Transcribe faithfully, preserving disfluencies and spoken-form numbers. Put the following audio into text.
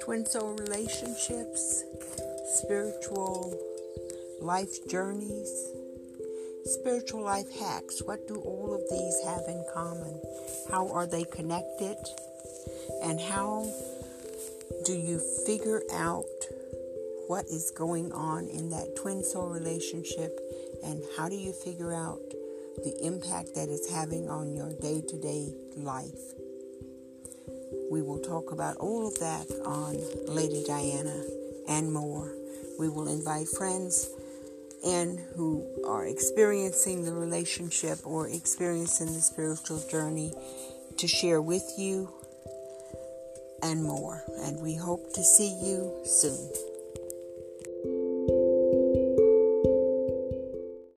twin soul relationships, spiritual life journeys, spiritual life hacks. What do all of these have in common? How are they connected? And how do you figure out what is going on in that twin soul relationship, and how do you figure out the impact that it's having on your day-to-day life? We will talk about all of that on Lady Diana and more. We will invite friends in who are experiencing the relationship or experiencing the spiritual journey to share with you and more. And we hope to see you soon.